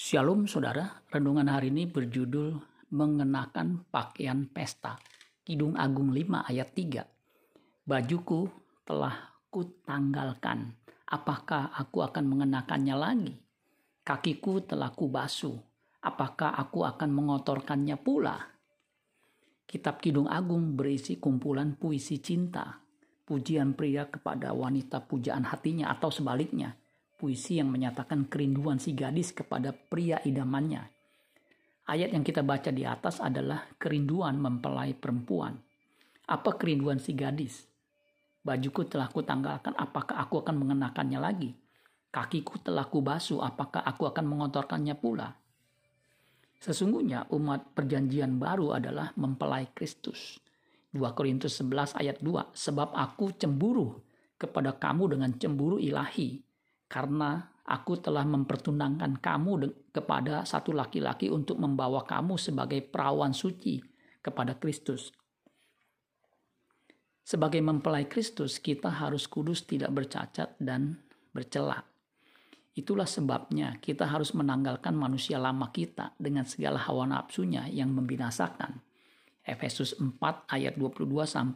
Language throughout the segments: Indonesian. Shalom saudara, renungan hari ini berjudul mengenakan pakaian pesta. Kidung Agung 5 ayat 3. Bajuku telah kutanggalkan, apakah aku akan mengenakannya lagi? Kakiku telah kubasuh, apakah aku akan mengotorkannya pula? Kitab Kidung Agung berisi kumpulan puisi cinta, pujian pria kepada wanita pujaan hatinya atau sebaliknya. Puisi yang menyatakan kerinduan si gadis kepada pria idamannya. Ayat yang kita baca di atas adalah kerinduan mempelai perempuan. Apa kerinduan si gadis? Bajuku telah kutanggalkan, apakah aku akan mengenakannya lagi? Kakiku telah kubasuh, apakah aku akan mengotorkannya pula? Sesungguhnya umat perjanjian baru adalah mempelai Kristus. 2 Korintus 11 ayat 2, sebab aku cemburu kepada kamu dengan cemburu ilahi. Karena aku telah mempertunangkan kamu kepada satu laki-laki untuk membawa kamu sebagai perawan suci kepada Kristus. Sebagai mempelai Kristus, kita harus kudus, tidak bercacat dan bercela. Itulah sebabnya kita harus menanggalkan manusia lama kita dengan segala hawa nafsunya yang membinasakan. Efesus 4 ayat 22-24.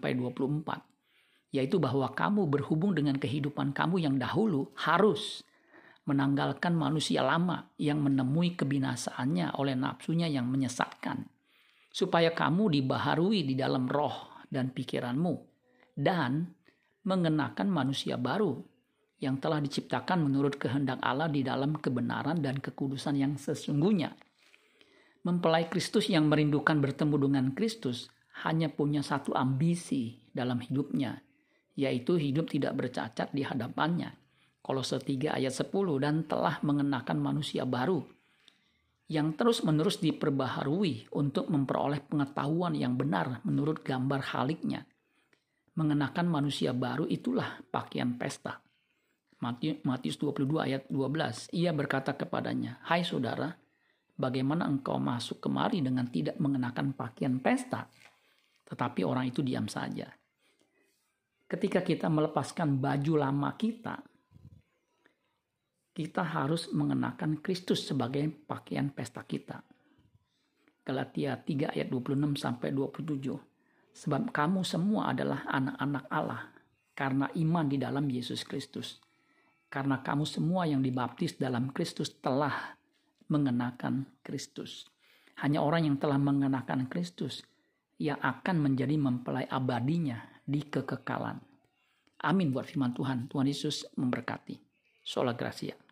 Yaitu bahwa kamu berhubung dengan kehidupan kamu yang dahulu harus menanggalkan manusia lama yang menemui kebinasaannya oleh nafsunya yang menyesatkan, supaya kamu dibaharui di dalam roh dan pikiranmu, dan mengenakan manusia baru yang telah diciptakan menurut kehendak Allah di dalam kebenaran dan kekudusan yang sesungguhnya. Mempelai Kristus yang merindukan bertemu dengan Kristus hanya punya satu ambisi dalam hidupnya, yaitu hidup tidak bercacat di hadapannya. Kolose 3 ayat 10, dan telah mengenakan manusia baru yang terus-menerus diperbaharui untuk memperoleh pengetahuan yang benar menurut gambar haliknya. Mengenakan manusia baru itulah pakaian pesta. Matius 22 ayat 12, ia berkata kepadanya, "Hai saudara, bagaimana engkau masuk kemari dengan tidak mengenakan pakaian pesta?" Tetapi orang itu diam saja. Ketika kita melepaskan baju lama kita, kita harus mengenakan Kristus sebagai pakaian pesta kita. Galatia 3 ayat 26-27. Sebab kamu semua adalah anak-anak Allah karena iman di dalam Yesus Kristus. Karena kamu semua yang dibaptis dalam Kristus telah mengenakan Kristus. Hanya orang yang telah mengenakan Kristus yang akan menjadi mempelai abadinya di kekekalan. Amin buat firman Tuhan. Tuhan Yesus memberkati. Sola Gratia.